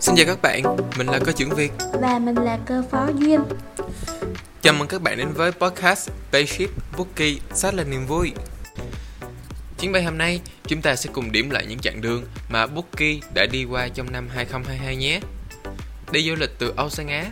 Xin chào các bạn, mình là cơ trưởng Việt. Và mình là cơ phó Duyên. Chào mừng các bạn đến với podcast Pageship Bookie, sách là niềm vui. Chuyến bay hôm nay, chúng ta sẽ cùng điểm lại những chặng đường mà Bookie đã đi qua trong năm 2022 nhé. Đi du lịch từ Âu sang Á,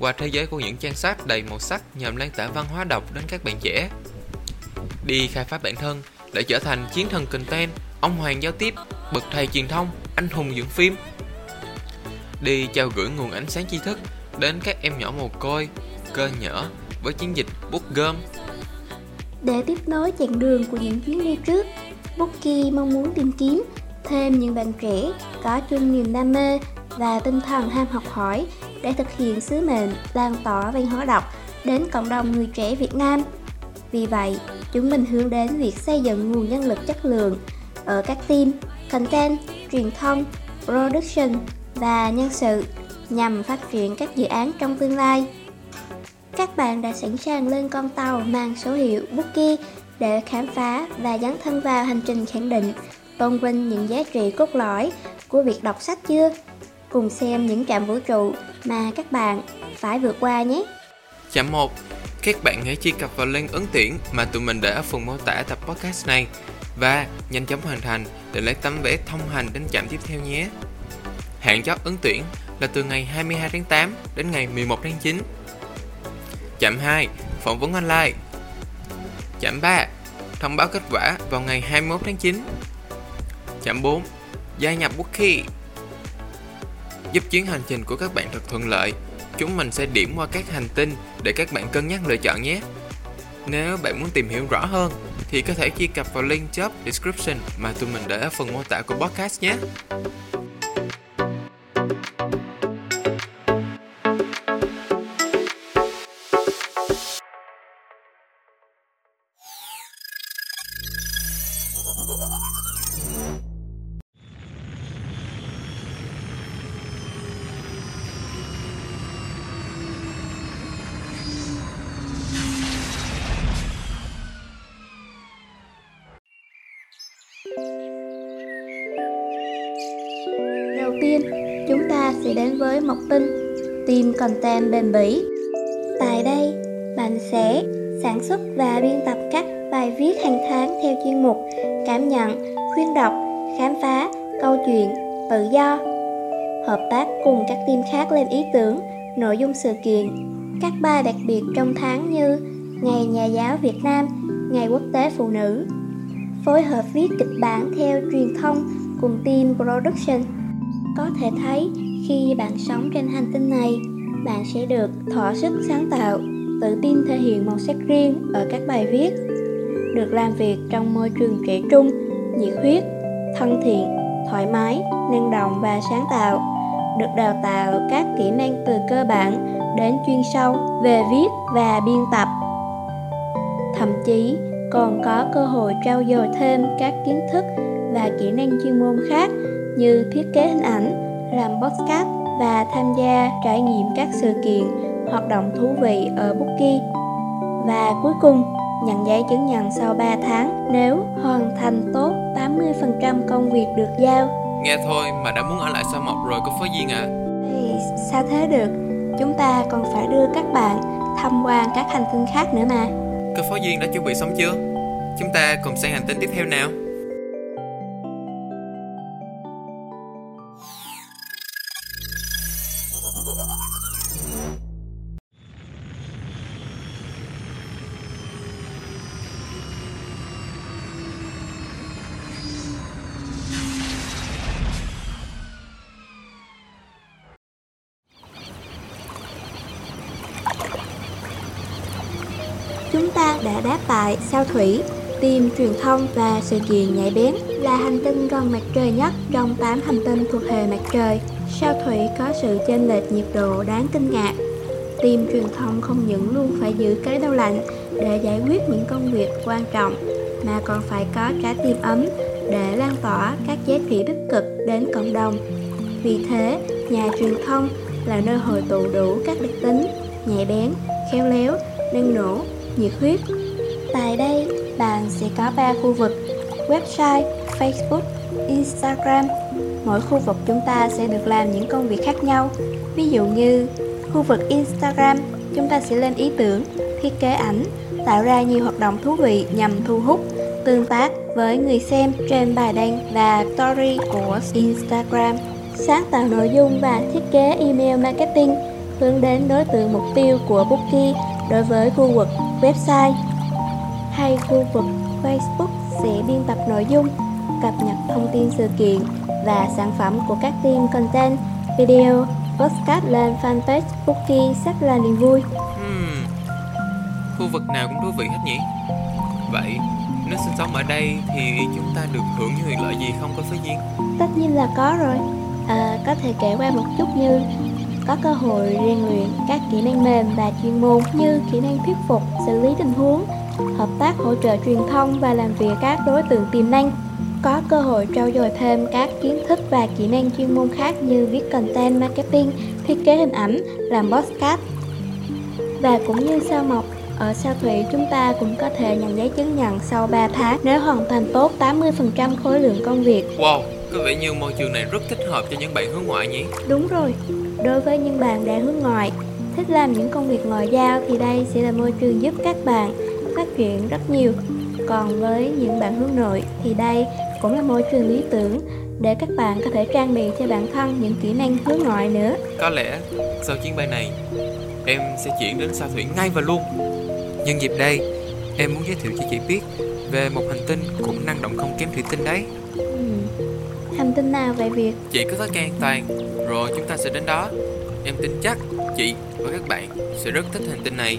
qua thế giới của những trang sách đầy màu sắc nhằm lan tỏa văn hóa đọc đến các bạn trẻ. Đi khai phá bản thân để trở thành chiến thần content, ông hoàng giao tiếp, bậc thầy truyền thông, anh hùng dựng phim. Đi trao gửi nguồn ánh sáng tri thức đến các em nhỏ mồ côi, cơ nhở với chiến dịch bút gom. Để tiếp nối chặng đường của những chuyến đi trước, Bookie mong muốn tìm kiếm thêm những bạn trẻ có chung niềm đam mê và tinh thần ham học hỏi để thực hiện sứ mệnh lan tỏa văn hóa đọc đến cộng đồng người trẻ Việt Nam. Vì vậy, chúng mình hướng đến việc xây dựng nguồn nhân lực chất lượng ở các team, content, truyền thông, production và nhân sự nhằm phát triển các dự án trong tương lai. Các bạn đã sẵn sàng lên con tàu mang số hiệu Bookie để khám phá và dấn thân vào hành trình khẳng định, tôn vinh những giá trị cốt lõi của việc đọc sách chưa? Cùng xem những trạm vũ trụ mà các bạn phải vượt qua nhé. Chạm 1. Các bạn hãy truy cập vào link ứng tuyển mà tụi mình để ở phần mô tả tập podcast này và nhanh chóng hoàn thành để lấy tấm vé thông hành đến trạm tiếp theo nhé. Hạn chót ứng tuyển là từ ngày 22 tháng 8 đến ngày 11 tháng 9. Trạm 2. Phỏng vấn online. Trạm 3. Thông báo kết quả vào ngày 21 tháng 9. Trạm 4. Gia nhập Bookie. Giúp chuyến hành trình của các bạn thật thuận lợi, chúng mình sẽ điểm qua các hành tinh để các bạn cân nhắc lựa chọn nhé. Nếu bạn muốn tìm hiểu rõ hơn thì có thể truy cập vào link job description mà tụi mình để ở phần mô tả của podcast nhé. Đầu tiên, chúng ta sẽ đến với mộc tinh, team content bền bỉ. Tại đây, bạn sẽ sản xuất và biên tập các bài viết hàng tháng theo chuyên mục cảm nhận, khuyên đọc, khám phá, câu chuyện, tự do. Hợp tác cùng các team khác lên ý tưởng, nội dung sự kiện, các bài đặc biệt trong tháng như Ngày Nhà giáo Việt Nam, Ngày Quốc tế Phụ nữ. Phối hợp viết kịch bản theo truyền thông cùng team production. Có thể thấy khi bạn sống trên hành tinh này, bạn sẽ được thỏa sức sáng tạo, tự tin thể hiện màu sắc riêng ở các bài viết, được làm việc trong môi trường trẻ trung, nhiệt huyết, thân thiện, thoải mái, năng động và sáng tạo, được đào tạo các kỹ năng từ cơ bản đến chuyên sâu về viết và biên tập. Thậm chí còn có cơ hội trau dồi thêm các kiến thức và kỹ năng chuyên môn khác như thiết kế hình ảnh, làm podcast và tham gia trải nghiệm các sự kiện, hoạt động thú vị ở Bookie. Và cuối cùng, nhận giấy chứng nhận sau 3 tháng nếu hoàn thành tốt 80% công việc được giao. Nghe thôi mà đã muốn ở lại sao mộc rồi có phó Duyên à? Thì sao thế được, chúng ta còn phải đưa các bạn tham quan các hành tinh khác nữa mà. Cơ phó Duyên đã chuẩn bị xong chưa? Chúng ta cùng sang hành tinh tiếp theo nào. Chúng ta đã đáp tại sao thủy, team truyền thông và sự kiện nhạy bén, là hành tinh gần mặt trời nhất trong 8 hành tinh thuộc hệ mặt trời. Sao thủy có sự chênh lệch nhiệt độ đáng kinh ngạc. Team truyền thông không những luôn phải giữ cái đầu lạnh để giải quyết những công việc quan trọng, mà còn phải có trái tim ấm để lan tỏa các giá trị tích cực đến cộng đồng. Vì thế, nhà truyền thông là nơi hội tụ đủ các đặc tính nhạy bén, khéo léo, năng nổ, nhiệt huyết. Tại đây, bạn sẽ có 3 khu vực: website, Facebook, Instagram Mỗi khu vực chúng ta sẽ được làm những công việc khác nhau. Ví dụ như khu vực Instagram, chúng ta sẽ lên ý tưởng, thiết kế ảnh, tạo ra nhiều hoạt động thú vị nhằm thu hút, tương tác với người xem trên bài đăng và story của Instagram. Sáng tạo nội dung và thiết kế email marketing hướng đến đối tượng mục tiêu của Bookie đối với khu vực website. Hay khu vực Facebook sẽ biên tập nội dung, cập nhật thông tin sự kiện và sản phẩm của các team content, video, podcast lên fanpage Bookie rất là niềm vui. Khu vực nào cũng thú vị hết nhỉ? Vậy nếu sinh sống ở đây thì chúng ta được hưởng những quyền lợi gì không có phí nhiên? Tất nhiên là có rồi. Có thể kể qua một chút như có cơ hội rèn luyện các kỹ năng mềm và chuyên môn như kỹ năng thuyết phục, xử lý tình huống, hợp tác hỗ trợ truyền thông và làm việc các đối tượng tiềm năng. Có cơ hội trau dồi thêm các kiến thức và kỹ năng chuyên môn khác như viết content marketing, thiết kế hình ảnh, làm podcast. Và cũng như sao Mộc, ở Sao Thủy chúng ta cũng có thể nhận giấy chứng nhận sau 3 tháng nếu hoàn thành tốt 80% khối lượng công việc. Wow, có vẻ như môi trường này rất thích hợp cho những bạn hướng ngoại nhỉ? Đúng rồi, đối với những bạn đã hướng ngoại, thích làm những công việc ngoại giao thì đây sẽ là môi trường giúp các bạn phát triển rất nhiều. Còn với những bạn hướng nội thì đây cũng là môi trường lý tưởng để các bạn có thể trang bị cho bản thân những kỹ năng hướng ngoại nữa. Có lẽ sau chuyến bay này, em sẽ chuyển đến Sao Thủy ngay và luôn. Nhân dịp đây, em muốn giới thiệu cho chị biết về một hành tinh cũng năng động không kém thủy tinh đấy. Hành tinh nào vậy Việt? Chị có thói quen toàn, rồi chúng ta sẽ đến đó. Em tin chắc chị và các bạn sẽ rất thích hành tinh này.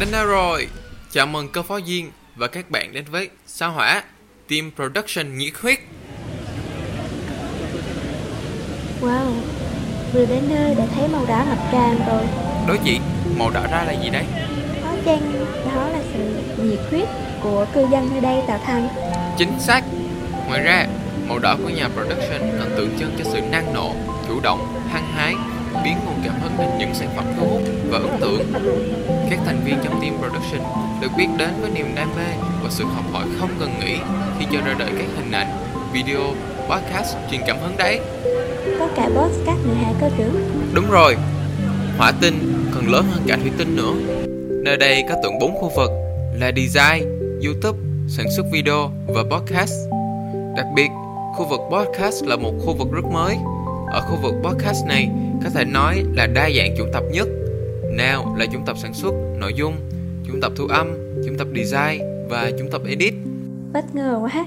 Đến đây rồi, chào mừng cơ phó Duyên và các bạn đến với Sao Hỏa, team production nhiệt huyết. Wow, vừa đến nơi đã thấy màu đỏ ngập tràn rồi. Đối chị, màu đỏ ra là gì đấy? Có chăng đó là sự nhiệt huyết của cư dân nơi đây tạo thành. Chính xác. Ngoài ra, màu đỏ của nhà production còn tượng trưng cho sự năng nổ, chủ động, hăng hái, biến nguồn cảm hứng thành những sản phẩm thu hút và ấn tượng. Các thành viên trong team production được biết đến với niềm đam mê và sự học hỏi không ngừng nghỉ khi cho ra đời các hình ảnh, video, podcast truyền cảm hứng đấy. Có cả podcast nữa hả cơ trưởng? Đúng rồi, hỏa tinh còn lớn hơn cả thủy tinh nữa. Nơi đây có tận 4 khu vực là design, YouTube, sản xuất video và podcast. Đặc biệt, khu vực podcast là một khu vực rất mới. Ở khu vực podcast này có thể nói là đa dạng chủng tập nhất. Nào là chủng tập sản xuất, nội dung, chủng tập thu âm, chủng tập design và chủng tập edit. Bất ngờ quá,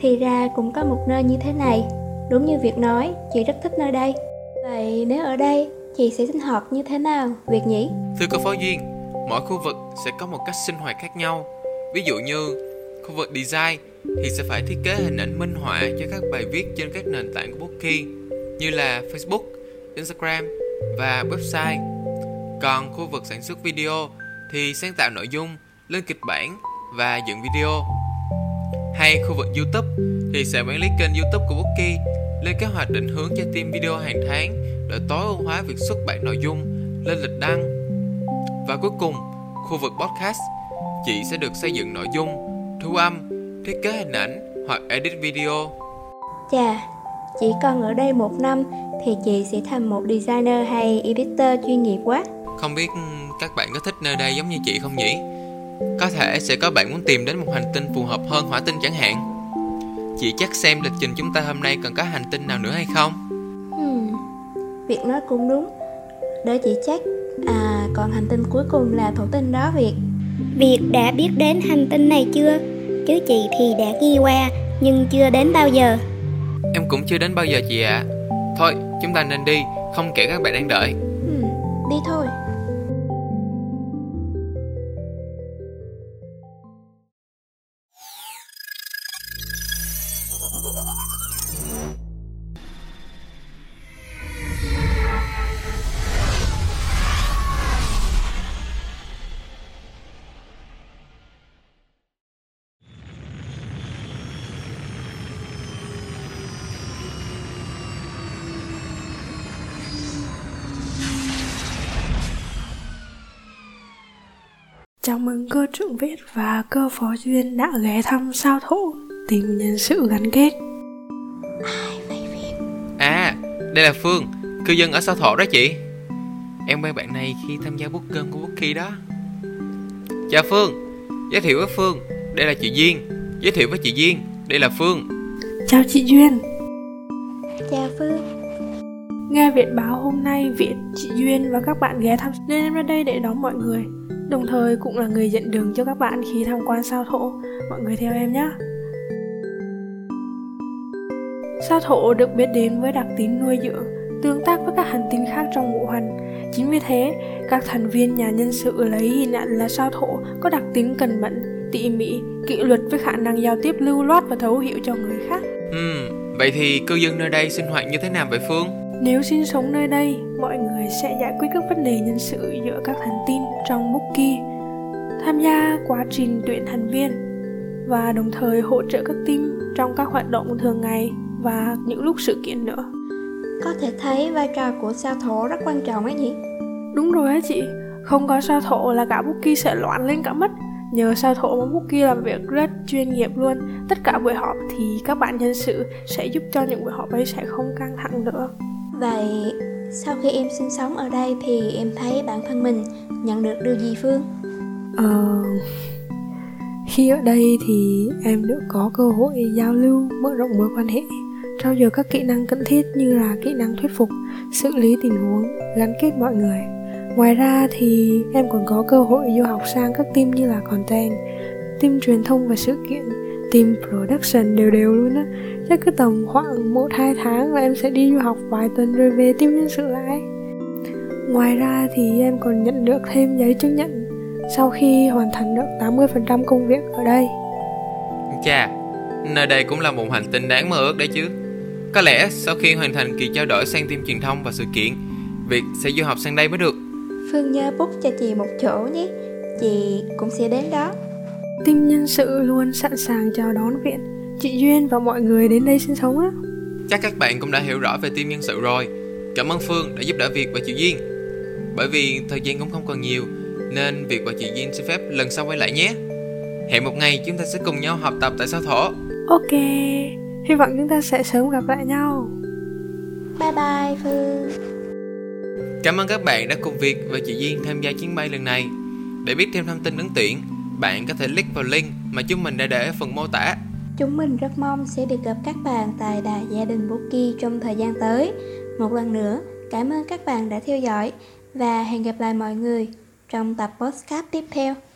thì ra cũng có một nơi như thế này. Đúng như Việt nói, chị rất thích nơi đây. Vậy nếu ở đây, chị sẽ sinh hoạt như thế nào, Việt nhỉ? Thưa cô Phó Duyên, mỗi khu vực sẽ có một cách sinh hoạt khác nhau. Ví dụ như khu vực design thì sẽ phải thiết kế hình ảnh minh họa cho các bài viết trên các nền tảng của Bookie như là Facebook, Instagram và website. Còn khu vực sản xuất video thì sáng tạo nội dung, lên kịch bản và dựng video. Hay khu vực YouTube thì sẽ quản lý kênh YouTube của Bookie, lên kế hoạch định hướng cho team video hàng tháng để tối ưu hóa việc xuất bản nội dung, lên lịch đăng. Và cuối cùng, khu vực podcast, chị sẽ được xây dựng nội dung, thu âm, thiết kế hình ảnh hoặc edit video. Chà, chỉ còn ở đây 1 năm thì chị sẽ thành một designer hay editor chuyên nghiệp quá. Không biết các bạn có thích nơi đây giống như chị không nhỉ? Có thể sẽ có bạn muốn tìm đến một hành tinh phù hợp hơn hỏa tinh chẳng hạn. Chị chắc xem lịch trình chúng ta hôm nay còn có hành tinh nào nữa hay không? Việc nói cũng đúng. Để chị check. Còn hành tinh cuối cùng là thổ tinh đó Việt. Việt đã biết đến hành tinh này chưa? Chứ chị thì đã nghe qua nhưng chưa đến bao giờ. Em cũng chưa đến bao giờ chị ạ. Thôi, chúng ta nên đi, không kể các bạn đang đợi. Đi thôi. Chào mừng cô Trượng Viết và cô Phó Duyên đã ghé thăm Sao Thổ, tìm nhân sự gắn kết. Ai vậy Phim? À, đây là Phương, cư dân ở Sao Thổ đó chị. Em quen bạn này khi tham gia bút cơm của WorldKey đó. Chào Phương, giới thiệu với Phương, đây là chị Duyên. Giới thiệu với chị Duyên, đây là Phương. Chào chị Duyên. Chào Phương. Nghe Viện báo hôm nay Viện, chị Duyên và các bạn ghé thăm nên em ra đây để đón mọi người, đồng thời cũng là người dẫn đường cho các bạn khi tham quan Sao Thổ. Mọi người theo em nhé. Sao Thổ được biết đến với đặc tính nuôi dưỡng, tương tác với các hành tinh khác trong ngũ hành. Chính vì thế, các thành viên nhà nhân sự lấy hình ảnh là Sao Thổ có đặc tính cần mẫn, tỉ mỉ, kỷ luật với khả năng giao tiếp lưu loát và thấu hiểu cho người khác. Vậy thì cư dân nơi đây sinh hoạt như thế nào vậy Phương? Nếu sinh sống nơi đây, mọi người sẽ giải quyết các vấn đề nhân sự giữa các hành tinh trong WorldKey, tham gia quá trình tuyển thành viên và đồng thời hỗ trợ các team trong các hoạt động thường ngày và những lúc sự kiện nữa. Có thể thấy vai trò của Sao Thổ rất quan trọng ấy nhỉ? Đúng rồi á chị, không có Sao Thổ là cả WorldKey sẽ loạn lên cả mất. Nhờ Sao Thổ mà WorldKey làm việc rất chuyên nghiệp luôn. Tất cả buổi họp thì các bạn nhân sự sẽ giúp cho những buổi họp ấy sẽ không căng thẳng nữa. Vậy sau khi em sinh sống ở đây thì em thấy bản thân mình nhận được điều gì Phương? Khi ở đây thì em được có cơ hội giao lưu, mở rộng mối quan hệ, trau dồi các kỹ năng cần thiết như là kỹ năng thuyết phục, xử lý tình huống, gắn kết mọi người. Ngoài ra thì em còn có cơ hội du học sang các team như là content, team truyền thông và sự kiện, team production đều luôn á. Chắc cứ tầm khoảng 1-2 tháng là em sẽ đi du học vài tuần rồi về team nhân sự lại. Ngoài ra thì em còn nhận được thêm giấy chứng nhận sau khi hoàn thành được 80% công việc ở đây. Chà, nơi đây cũng là một hành tinh đáng mơ ước đấy chứ. Có lẽ sau khi hoàn thành kỳ trao đổi sang team truyền thông và sự kiện, Việt sẽ du học sang đây mới được. Phương nhớ book cho chị một chỗ nhé, chị cũng sẽ đến đó. Team nhân sự luôn sẵn sàng chào đón Viện, chị Duyên và mọi người đến đây sinh sống á. Chắc các bạn cũng đã hiểu rõ về team nhân sự rồi. Cảm ơn Phương đã giúp đỡ Việt và chị Duyên. Bởi vì thời gian cũng không còn nhiều nên Việt và chị Duyên xin phép lần sau quay lại nhé. Hẹn một ngày chúng ta sẽ cùng nhau học tập tại Sao Thổ. Ok, hy vọng chúng ta sẽ sớm gặp lại nhau. Bye bye Phương. Cảm ơn các bạn đã cùng Việt và chị Duyên tham gia chuyến bay lần này. Để biết thêm thông tin ứng tuyển, bạn có thể click vào link mà chúng mình đã để ở phần mô tả. Chúng mình rất mong sẽ được gặp các bạn tại Đại Gia Đình Bookie trong thời gian tới. Một lần nữa, cảm ơn các bạn đã theo dõi và hẹn gặp lại mọi người trong tập podcast tiếp theo.